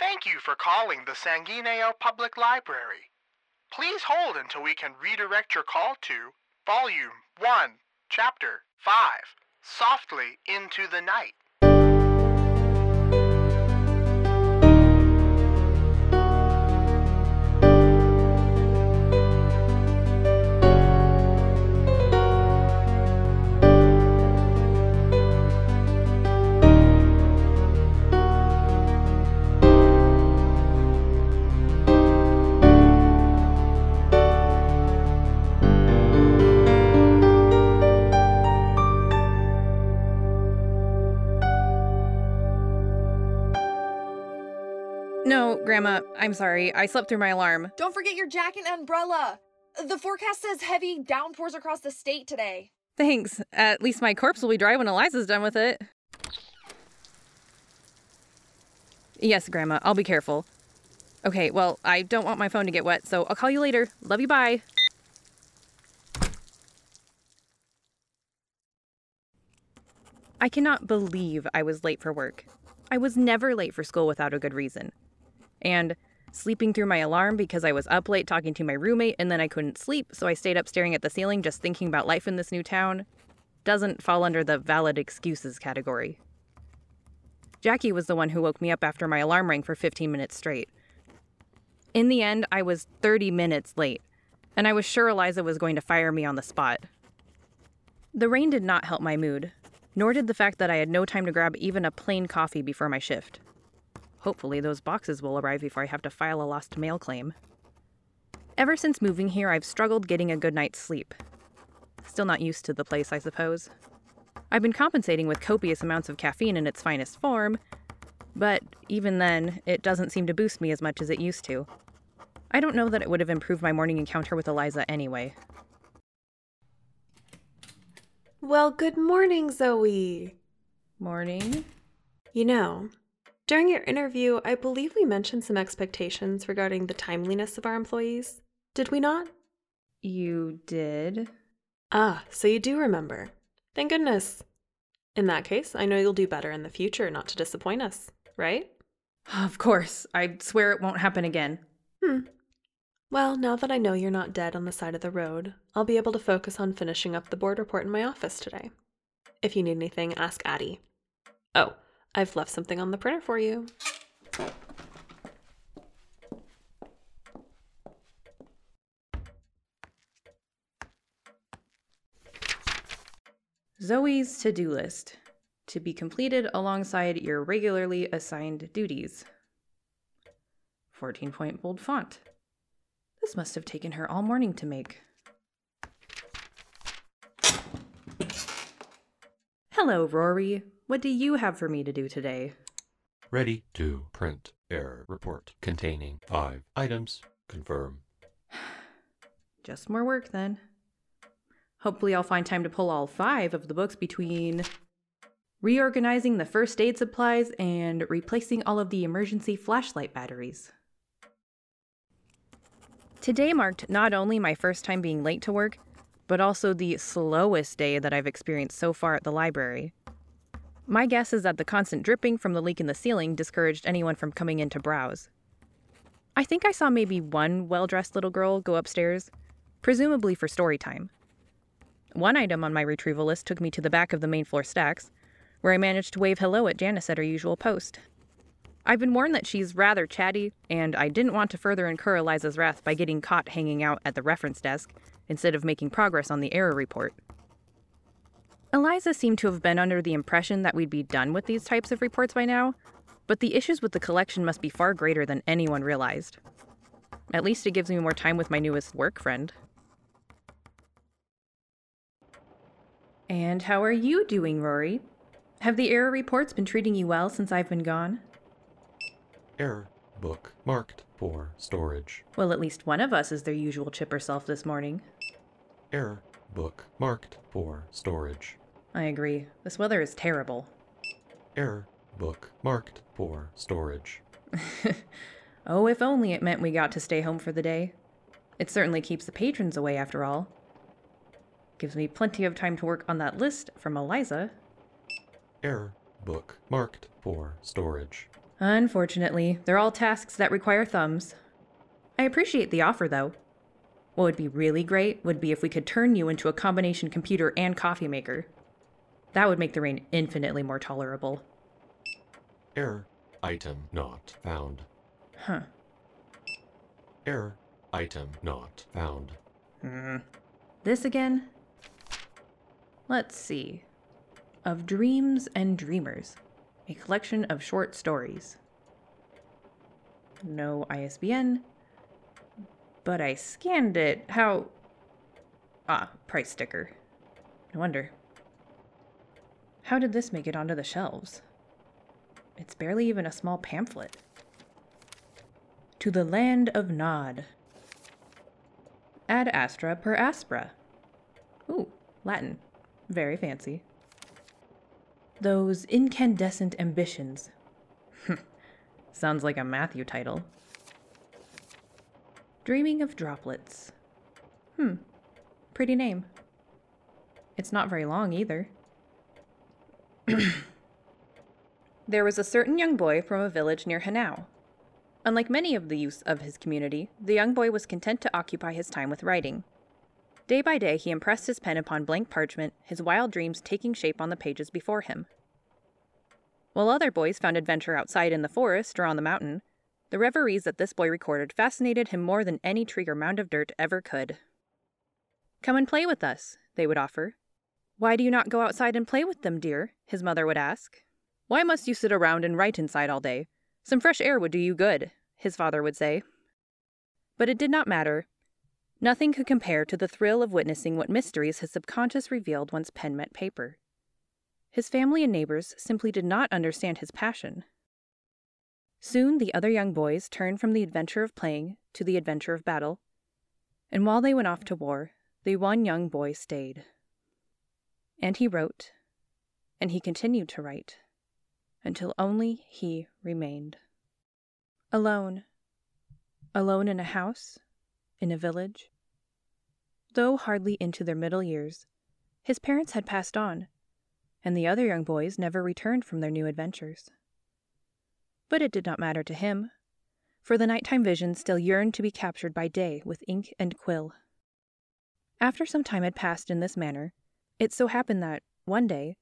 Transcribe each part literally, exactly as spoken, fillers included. Thank you for calling the Sanguineo Public Library. Please hold until we can redirect your call to Volume one, Chapter five, Softly into the Night. No, Grandma, I'm sorry. I slept through my alarm. Don't forget your jacket and umbrella. The forecast says heavy downpours across the state today. Thanks. At least my corpse will be dry when Eliza's done with it. Yes, Grandma, I'll be careful. Okay, well, I don't want my phone to get wet, so I'll call you later. Love you, bye. I cannot believe I was late for work. I was never late for school without a good reason. And sleeping through my alarm because I was up late talking to my roommate and then I couldn't sleep, so I stayed up staring at the ceiling just thinking about life in this new town, doesn't fall under the valid excuses category. Jackie was the one who woke me up after my alarm rang for fifteen minutes straight. In the end, I was thirty minutes late, and I was sure Eliza was going to fire me on the spot. The rain did not help my mood, nor did the fact that I had no time to grab even a plain coffee before my shift. Hopefully those boxes will arrive before I have to file a lost mail claim. Ever since moving here, I've struggled getting a good night's sleep. Still not used to the place, I suppose. I've been compensating with copious amounts of caffeine in its finest form, but even then, it doesn't seem to boost me as much as it used to. I don't know that it would have improved my morning encounter with Eliza anyway. Well, good morning, Zoe. Morning. You know, during your interview, I believe we mentioned some expectations regarding the timeliness of our employees. Did we not? You did. Ah, so you do remember. Thank goodness. In that case, I know you'll do better in the future not to disappoint us, right? Of course. I swear it won't happen again. Hmm. Well, now that I know you're not dead on the side of the road, I'll be able to focus on finishing up the board report in my office today. If you need anything, ask Addie. Oh, I've left something on the printer for you. Zoe's to-do list, to be completed alongside your regularly assigned duties. fourteen-point bold font. This must have taken her all morning to make. Hello, Rory. What do you have for me to do today? Ready to print error report containing five items. Confirm. Just more work then. Hopefully I'll find time to pull all five of the books between reorganizing the first aid supplies and replacing all of the emergency flashlight batteries. Today marked not only my first time being late to work, but also the slowest day that I've experienced so far at the library. My guess is that the constant dripping from the leak in the ceiling discouraged anyone from coming in to browse. I think I saw maybe one well-dressed little girl go upstairs, presumably for story time. One item on my retrieval list took me to the back of the main floor stacks, where I managed to wave hello at Janice at her usual post. I've been warned that she's rather chatty, and I didn't want to further incur Eliza's wrath by getting caught hanging out at the reference desk instead of making progress on the error report. Eliza seemed to have been under the impression that we'd be done with these types of reports by now, but the issues with the collection must be far greater than anyone realized. At least it gives me more time with my newest work friend. And how are you doing, Rory? Have the error reports been treating you well since I've been gone? Error book marked for storage. Well, at least one of us is their usual chipper self this morning. Error book marked for storage. I agree. This weather is terrible. Error book marked for storage. Oh, if only it meant we got to stay home for the day. It certainly keeps the patrons away after all. Gives me plenty of time to work on that list from Eliza. Error book marked for storage. Unfortunately, they're all tasks that require thumbs. I appreciate the offer, though. What would be really great would be if we could turn you into a combination computer and coffee maker. That would make the rain infinitely more tolerable. Error. Item not found. Huh. Error. Item not found. Hmm. This again? Let's see. Of Dreams and Dreamers. A collection of short stories. No I S B N. But I scanned it. How? Ah, price sticker. No wonder. How did this make it onto the shelves? It's barely even a small pamphlet. To the Land of Nod. Ad Astra per Aspera. Ooh, Latin. Very fancy. Those Incandescent Ambitions. Sounds like a Matthew title. Dreaming of Droplets. Hmm, pretty name. It's not very long either. There was a certain young boy from a village near Hanau. Unlike many of the youths of his community, the young boy was content to occupy his time with writing. Day by day he impressed his pen upon blank parchment, his wild dreams taking shape on the pages before him. While other boys found adventure outside in the forest or on the mountain, the reveries that this boy recorded fascinated him more than any tree or mound of dirt ever could. "Come and play with us," they would offer. "Why do you not go outside and play with them, dear?" his mother would ask. "Why must you sit around and write inside all day? Some fresh air would do you good," his father would say. But it did not matter. Nothing could compare to the thrill of witnessing what mysteries his subconscious revealed once pen met paper. His family and neighbors simply did not understand his passion. Soon the other young boys turned from the adventure of playing to the adventure of battle, and while they went off to war, the one young boy stayed. And he wrote, and he continued to write, until only he remained. Alone. Alone in a house, in a village. Though hardly into their middle years, his parents had passed on, and the other young boys never returned from their new adventures. But it did not matter to him, for the nighttime vision still yearned to be captured by day with ink and quill. After some time had passed in this manner, it so happened that, one day,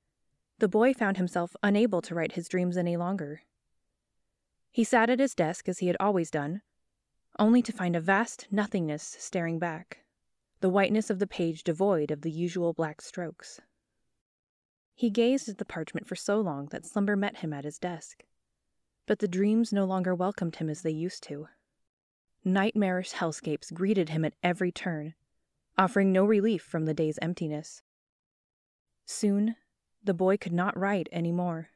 the boy found himself unable to write his dreams any longer. He sat at his desk as he had always done, only to find a vast nothingness staring back, the whiteness of the page devoid of the usual black strokes. He gazed at the parchment for so long that slumber met him at his desk, but the dreams no longer welcomed him as they used to. Nightmarish hellscapes greeted him at every turn, offering no relief from the day's emptiness. Soon, the boy could not write any more.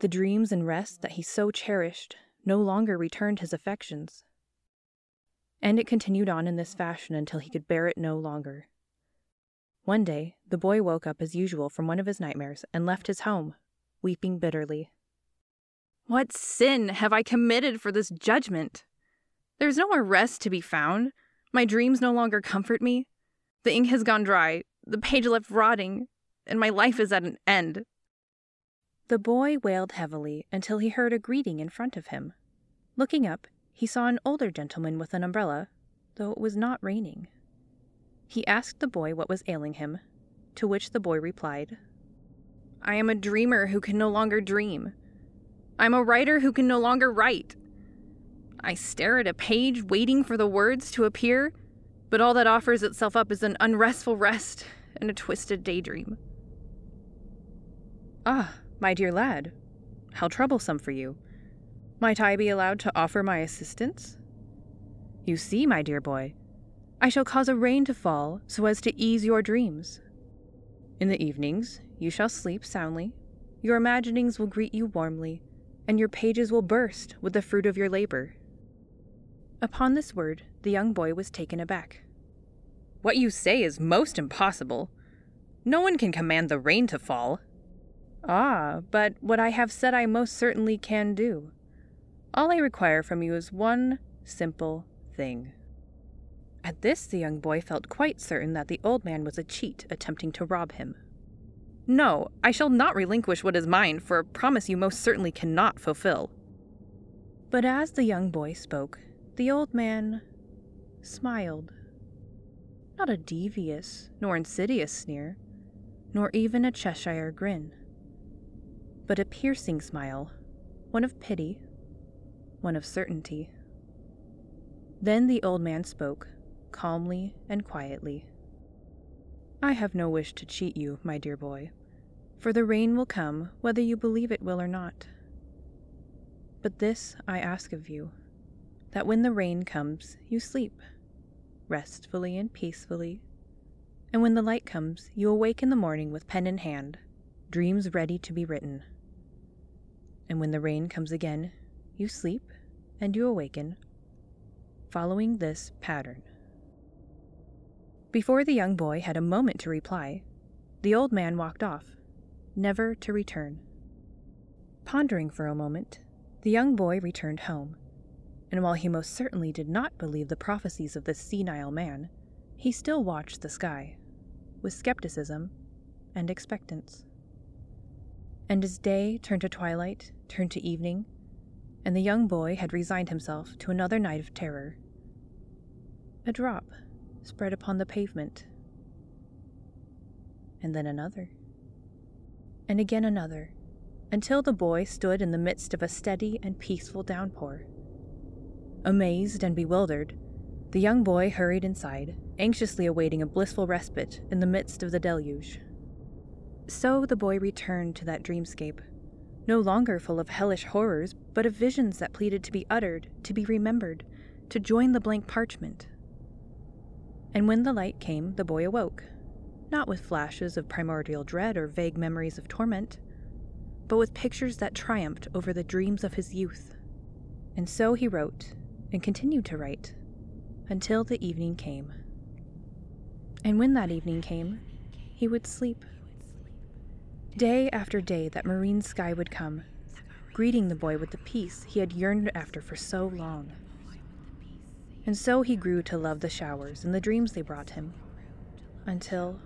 The dreams and rest that he so cherished no longer returned his affections. And it continued on in this fashion until he could bear it no longer. One day, the boy woke up as usual from one of his nightmares and left his home, weeping bitterly. "What sin have I committed for this judgment? There is no more rest to be found. My dreams no longer comfort me. The ink has gone dry, the page left rotting, and my life is at an end." The boy wailed heavily until he heard a greeting in front of him. Looking up, he saw an older gentleman with an umbrella, though it was not raining. He asked the boy what was ailing him, to which the boy replied, "I am a dreamer who can no longer dream. I am a writer who can no longer write. I stare at a page waiting for the words to appear, but all that offers itself up is an unrestful rest and a twisted daydream." "Ah, my dear lad, how troublesome for you. Might I be allowed to offer my assistance? You see, my dear boy, I shall cause a rain to fall so as to ease your dreams. In the evenings, you shall sleep soundly, your imaginings will greet you warmly, and your pages will burst with the fruit of your labor." Upon this word, the young boy was taken aback. "What you say is most impossible. No one can command the rain to fall." "Ah, but what I have said I most certainly can do. All I require from you is one simple thing." At this, the young boy felt quite certain that the old man was a cheat attempting to rob him. "No, I shall not relinquish what is mine for a promise you most certainly cannot fulfill." But as the young boy spoke, the old man smiled. Not a devious nor insidious sneer, nor even a Cheshire grin, but a piercing smile, one of pity, one of certainty. Then the old man spoke, calmly and quietly. "I have no wish to cheat you, my dear boy, for the rain will come whether you believe it will or not. But this I ask of you, that when the rain comes, you sleep, restfully and peacefully, and when the light comes, you awake in the morning with pen in hand, dreams ready to be written. And when the rain comes again, you sleep and you awaken, following this pattern." Before the young boy had a moment to reply, the old man walked off, never to return. Pondering for a moment, the young boy returned home, and while he most certainly did not believe the prophecies of this senile man, he still watched the sky, with skepticism and expectance. And as day turned to twilight, turned to evening, and the young boy had resigned himself to another night of terror. A drop spread upon the pavement, and then another, and again another, until the boy stood in the midst of a steady and peaceful downpour. Amazed and bewildered, the young boy hurried inside, anxiously awaiting a blissful respite in the midst of the deluge. So the boy returned to that dreamscape, no longer full of hellish horrors, but of visions that pleaded to be uttered, to be remembered, to join the blank parchment. And when the light came, the boy awoke, not with flashes of primordial dread or vague memories of torment, but with pictures that triumphed over the dreams of his youth. And so he wrote, and continued to write, until the evening came. And when that evening came, he would sleep. Day after day that marine sky would come, greeting the boy with the peace he had yearned after for so long. And so he grew to love the showers and the dreams they brought him, until,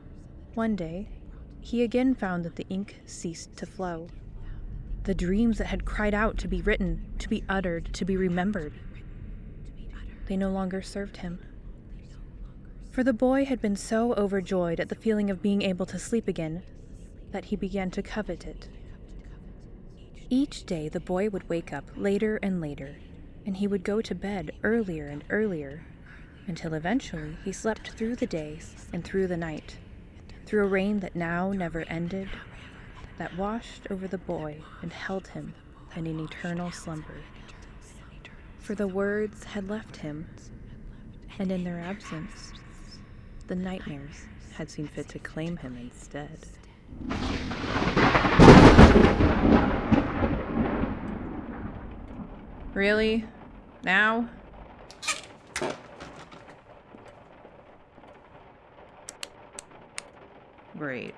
one day, he again found that the ink ceased to flow. The dreams that had cried out to be written, to be uttered, to be remembered, they no longer served him. For the boy had been so overjoyed at the feeling of being able to sleep again that he began to covet it. Each day the boy would wake up later and later, and he would go to bed earlier and earlier, until eventually he slept through the day and through the night, through a rain that now never ended, that washed over the boy and held him in an eternal slumber. For the words had left him, and in their absence, the nightmares had seen fit to claim him instead. Really? Now? Great.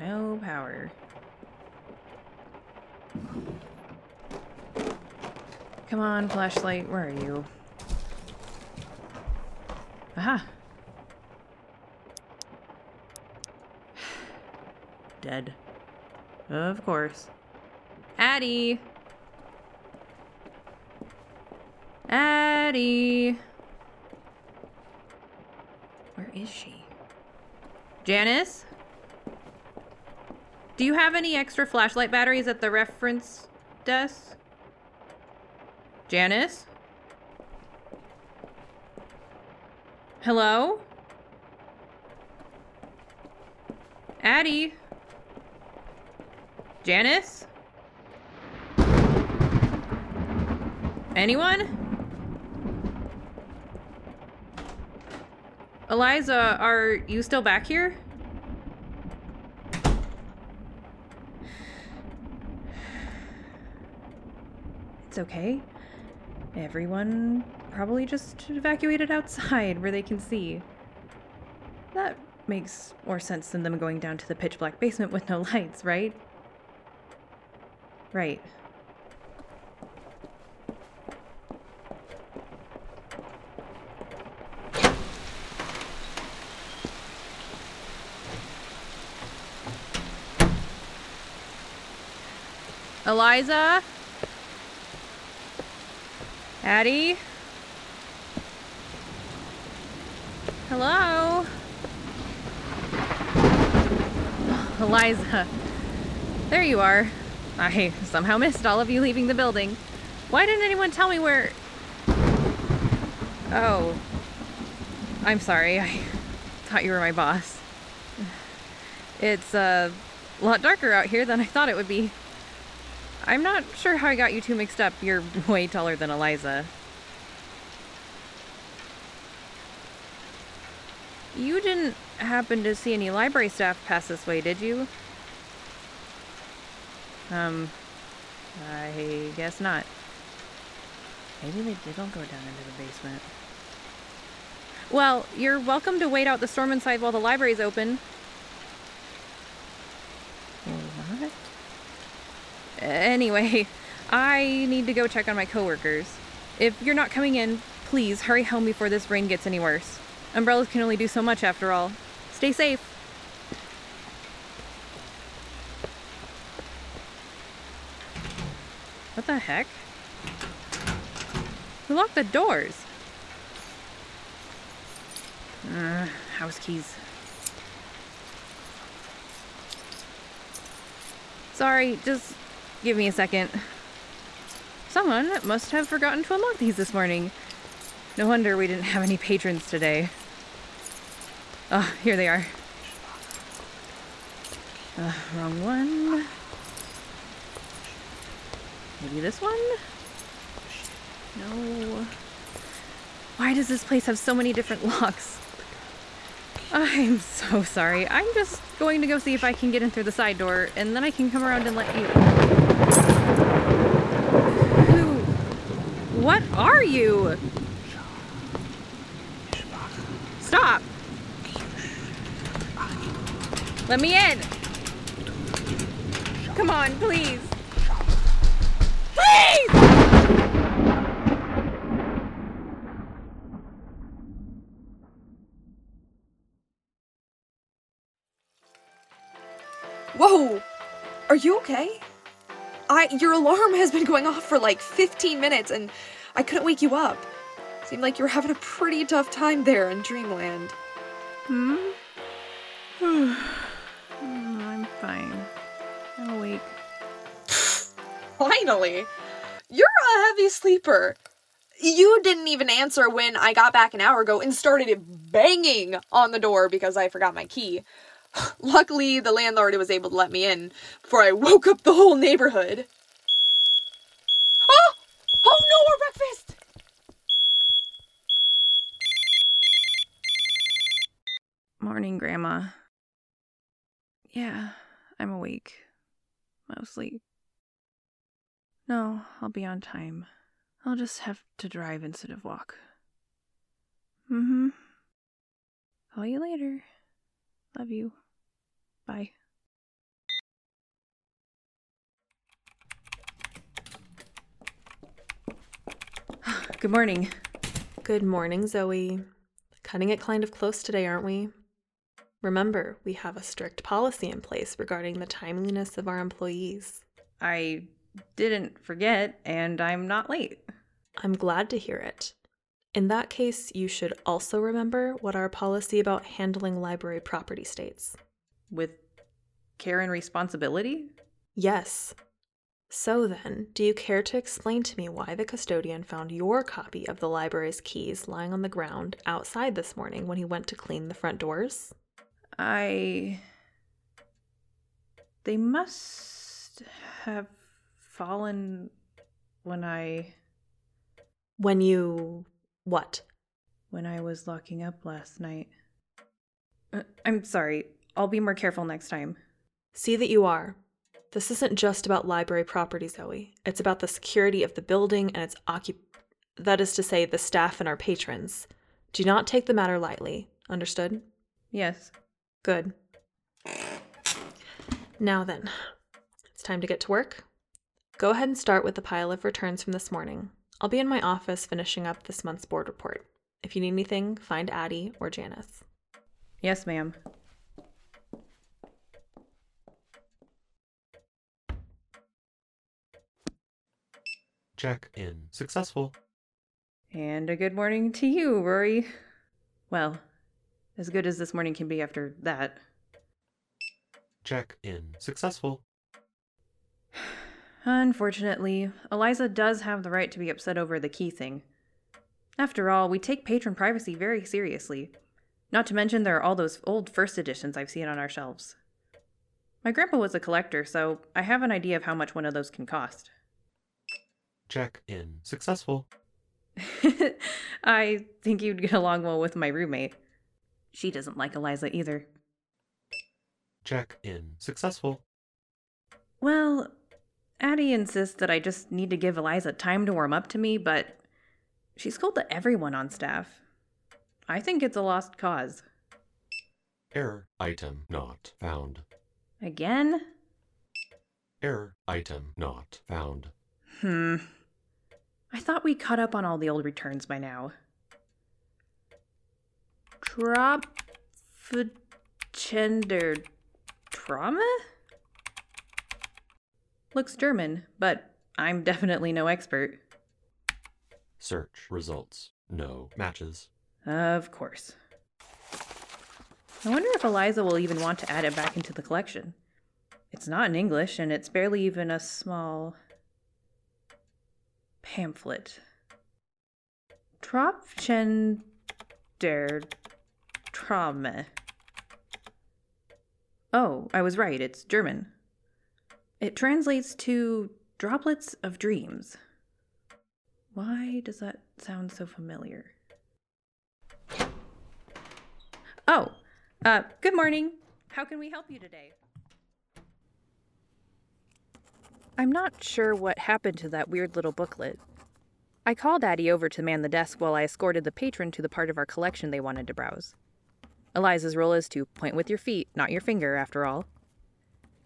No power. Come on, flashlight, where are you? Aha! Dead. Of course. Addie! Addie! Where is she? Janice? Do you have any extra flashlight batteries at the reference desk? Janice? Hello? Addie? Janice? Anyone? Eliza, are you still back here? It's okay. Everyone probably just evacuated outside where they can see. That makes more sense than them going down to the pitch black basement with no lights, right? Right. Eliza? Addie? Hello? Eliza. There you are. I somehow missed all of you leaving the building. Why didn't anyone tell me where... Oh. I'm sorry. I thought you were my boss. It's a lot darker out here than I thought it would be. I'm not sure how I got you two mixed up. You're way taller than Eliza. You didn't happen to see any library staff pass this way, did you? Um, I guess not. Maybe they didn't go down into the basement. Well, you're welcome to wait out the storm inside while the library's open. What? Anyway, I need to go check on my coworkers. If you're not coming in, please hurry home before this rain gets any worse. Umbrellas can only do so much after all. Stay safe. What the heck? Who locked the doors? Uh, house keys. Sorry, just give me a second. Someone must have forgotten to unlock these this morning. No wonder we didn't have any patrons today. Oh, here they are. Uh, wrong one. Maybe this one? No. Why does this place have so many different locks? I'm so sorry. I'm just going to go see if I can get in through the side door, and then I can come around and let you... Who? What are you? Stop! Let me in! Come on, please! Please! Whoa! Are you okay? I- your alarm has been going off for like fifteen minutes and I couldn't wake you up. Seemed like you were having a pretty tough time there in Dreamland. Hmm? oh, I'm fine. I'm awake. Finally! You're a heavy sleeper. You didn't even answer when I got back an hour ago and started banging on the door because I forgot my key. Luckily, the landlord was able to let me in before I woke up the whole neighborhood. Oh! Oh no, our breakfast! Morning, Grandma. Yeah, I'm awake. Mostly. No, I'll be on time. I'll just have to drive instead of walk. Mm-hmm. Call you later. Love you. Bye. Good morning. Good morning, Zoe. Cutting it kind of close today, aren't we? Remember, we have a strict policy in place regarding the timeliness of our employees. I didn't forget, and I'm not late. I'm glad to hear it. In that case, you should also remember what our policy about handling library property states. With care and responsibility? Yes. So then, do you care to explain to me why the custodian found your copy of the library's keys lying on the ground outside this morning when he went to clean the front doors? I... They must have fallen when I... When you... What? When I was locking up last night. Uh, I'm sorry. I'll be more careful next time. See that you are. This isn't just about library property, Zoe. It's about the security of the building and its occup- that is to say, the staff and our patrons. Do not take the matter lightly. Understood? Yes. Good. Now then, it's time to get to work. Go ahead and start with the pile of returns from this morning. I'll be in my office finishing up this month's board report. If you need anything, find Addie or Janice. Yes, ma'am. Check-in successful. And a good morning to you, Rory. Well, as good as this morning can be after that. Check-in successful. Unfortunately, Eliza does have the right to be upset over the key thing. After all, we take patron privacy very seriously. Not to mention there are all those old first editions I've seen on our shelves. My grandpa was a collector, so I have an idea of how much one of those can cost. Check-in successful. I think you'd get along well with my roommate. She doesn't like Eliza either. Check-in successful. Well, Addie insists that I just need to give Eliza time to warm up to me, but she's cold to everyone on staff. I think it's a lost cause. Error item not found. Again? Error item not found. Hmm. I thought we caught up on all the old returns by now. Trafchen der Traume? Looks German, but I'm definitely no expert. Search results. No matches. Of course. I wonder if Eliza will even want to add it back into the collection. It's not in English, and it's barely even a small pamphlet. Trafchen der Traume. Oh, I was right. It's German. It translates to droplets of dreams. Why does that sound so familiar? Oh, uh, good morning. How can we help you today? I'm not sure what happened to that weird little booklet. I called Addie over to man the desk while I escorted the patron to the part of our collection they wanted to browse. Eliza's rule is to point with your feet, not your finger, after all.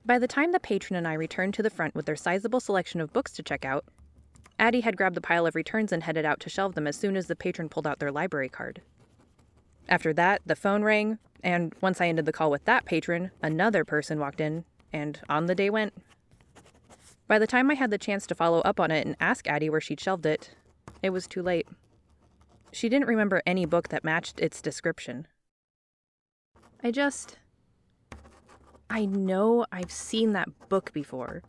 By the time the patron and I returned to the front with their sizable selection of books to check out, Addie had grabbed the pile of returns and headed out to shelve them as soon as the patron pulled out their library card. After that, the phone rang, and once I ended the call with that patron, another person walked in, and on the day went. By the time I had the chance to follow up on it and ask Addie where she'd shelved it, it was too late. She didn't remember any book that matched its description. I just... I know I've seen that book before.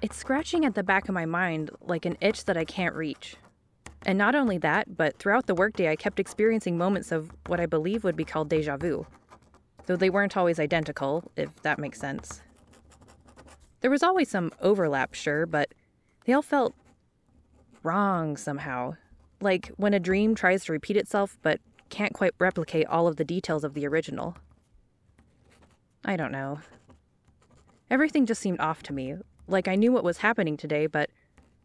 It's scratching at the back of my mind like an itch that I can't reach. And not only that, but throughout the workday I kept experiencing moments of what I believe would be called déjà vu. Though they weren't always identical, if that makes sense. There was always some overlap, sure, but they all felt wrong somehow. Like when a dream tries to repeat itself, but can't quite replicate all of the details of the original. I don't know. Everything just seemed off to me, like I knew what was happening today, but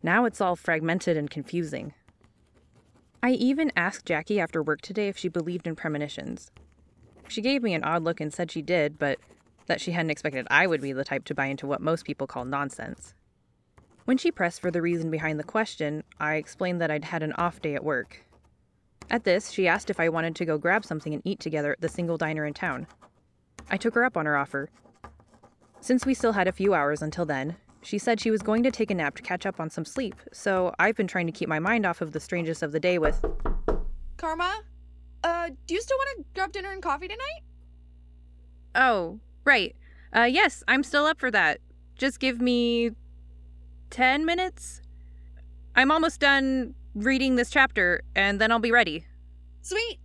now it's all fragmented and confusing. I even asked Jackie after work today if she believed in premonitions. She gave me an odd look and said she did, but that she hadn't expected I would be the type to buy into what most people call nonsense. When she pressed for the reason behind the question, I explained that I'd had an off day at work. At this, she asked if I wanted to go grab something and eat together at the single diner in town. I took her up on her offer. Since we still had a few hours until then, she said she was going to take a nap to catch up on some sleep, so I've been trying to keep my mind off of the strangest of the day with... Karma? Uh, do you still want to grab dinner and coffee tonight? Oh, right. Uh, yes, I'm still up for that. Just give me... ten minutes? I'm almost done reading this chapter, and then I'll be ready. Sweet.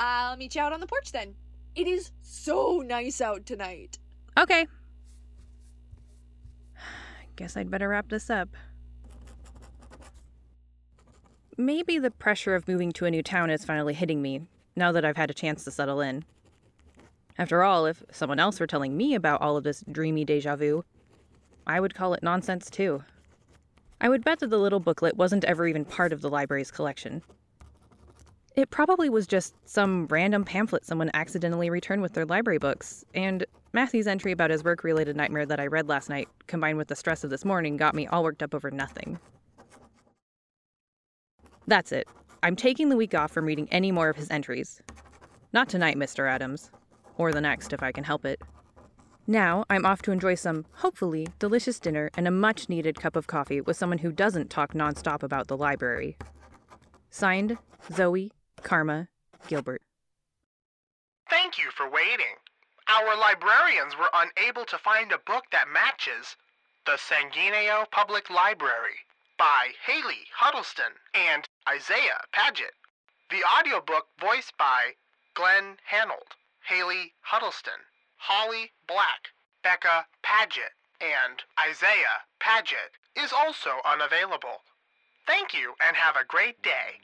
I'll meet you out on the porch then. It is so nice out tonight. Okay. Guess I'd better wrap this up. Maybe the pressure of moving to a new town is finally hitting me, now that I've had a chance to settle in. After all, if someone else were telling me about all of this dreamy déjà vu, I would call it nonsense too. I would bet that the little booklet wasn't ever even part of the library's collection. It probably was just some random pamphlet someone accidentally returned with their library books, and Matthew's entry about his work-related nightmare that I read last night, combined with the stress of this morning, got me all worked up over nothing. That's it. I'm taking the week off from reading any more of his entries. Not tonight, Mister Adams. Or the next, if I can help it. Now, I'm off to enjoy some, hopefully, delicious dinner and a much-needed cup of coffee with someone who doesn't talk nonstop about the library. Signed, Zoe Karma Gilbert. Thank you for waiting. Our librarians were unable to find a book that matches The Sanguineo Public Library by Haylee Huddleston and Isaiah Padgett. The audiobook voiced by Glenn Hannold, Haylee Huddleston, Holly Black, Rebecca Padgett, and Isaiah Padgett is also unavailable. Thank you and have a great day.